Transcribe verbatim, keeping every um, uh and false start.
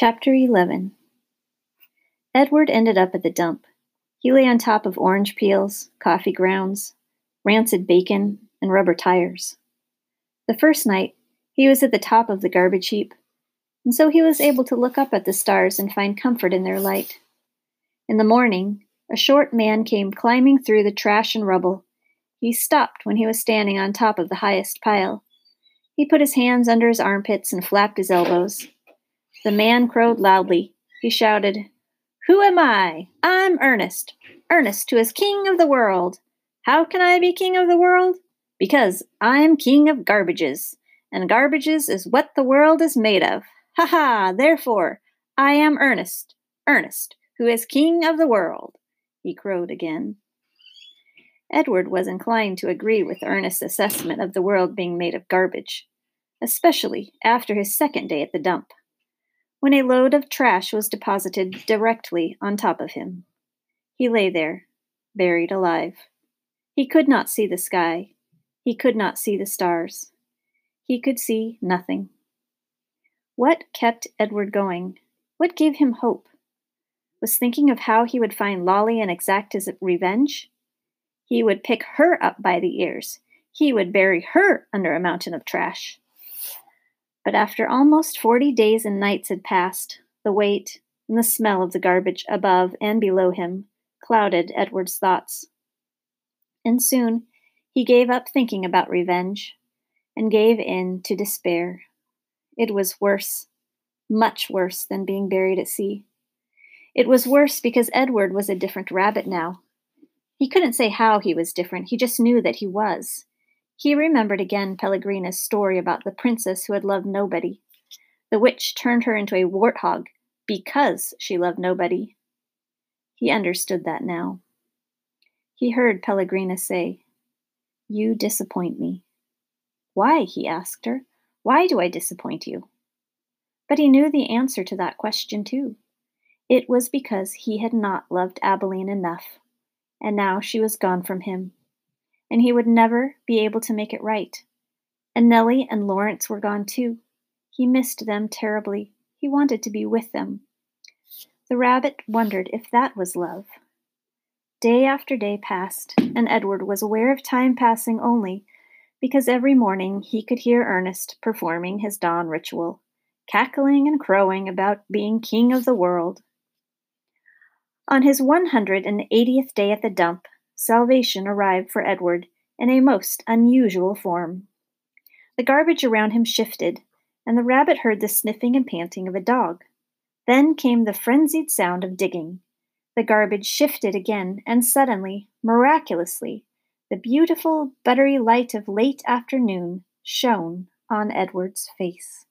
Chapter eleven. Edward ended up at the dump. He lay on top of orange peels, coffee grounds, rancid bacon, and rubber tires. The first night, he was at the top of the garbage heap, and so he was able to look up at the stars and find comfort in their light. In the morning, a short man came climbing through the trash and rubble. He stopped when he was standing on top of the highest pile. He put his hands under his armpits and flapped his elbows. The man crowed loudly. He shouted, "Who am I? I'm Ernest. Ernest, who is king of the world. How can I be king of the world? Because I'm king of garbages, and garbages is what the world is made of. Ha ha! Therefore, I am Ernest. Ernest, who is king of the world," he crowed again. Edward was inclined to agree with Ernest's assessment of the world being made of garbage, especially after his second day at the dump, when a load of trash was deposited directly on top of him. He lay there, buried alive. He could not see the sky. He could not see the stars. He could see nothing. What kept Edward going? What gave him hope? Was thinking of how he would find Lolly and exact his revenge? He would pick her up by the ears. He would bury her under a mountain of trash. But after almost forty days and nights had passed, the weight and the smell of the garbage above and below him clouded Edward's thoughts. And soon he gave up thinking about revenge and gave in to despair. It was worse, much worse than being buried at sea. It was worse because Edward was a different rabbit now. He couldn't say how he was different. He just knew that he was. He remembered again Pellegrina's story about the princess who had loved nobody. The witch turned her into a warthog because she loved nobody. He understood that now. He heard Pellegrina say, "You disappoint me." "Why?" he asked her. "Why do I disappoint you?" But he knew the answer to that question too. It was because he had not loved Abilene enough, and now she was gone from him, and he would never be able to make it right. And Nellie and Lawrence were gone too. He missed them terribly. He wanted to be with them. The rabbit wondered if that was love. Day after day passed, and Edward was aware of time passing only because every morning he could hear Ernest performing his dawn ritual, cackling and crowing about being king of the world. On his one hundred eightieth day at the dump, salvation arrived for Edward in a most unusual form. The garbage around him shifted, and the rabbit heard the sniffing and panting of a dog. Then came the frenzied sound of digging. The garbage shifted again, and suddenly, miraculously, the beautiful, buttery light of late afternoon shone on Edward's face.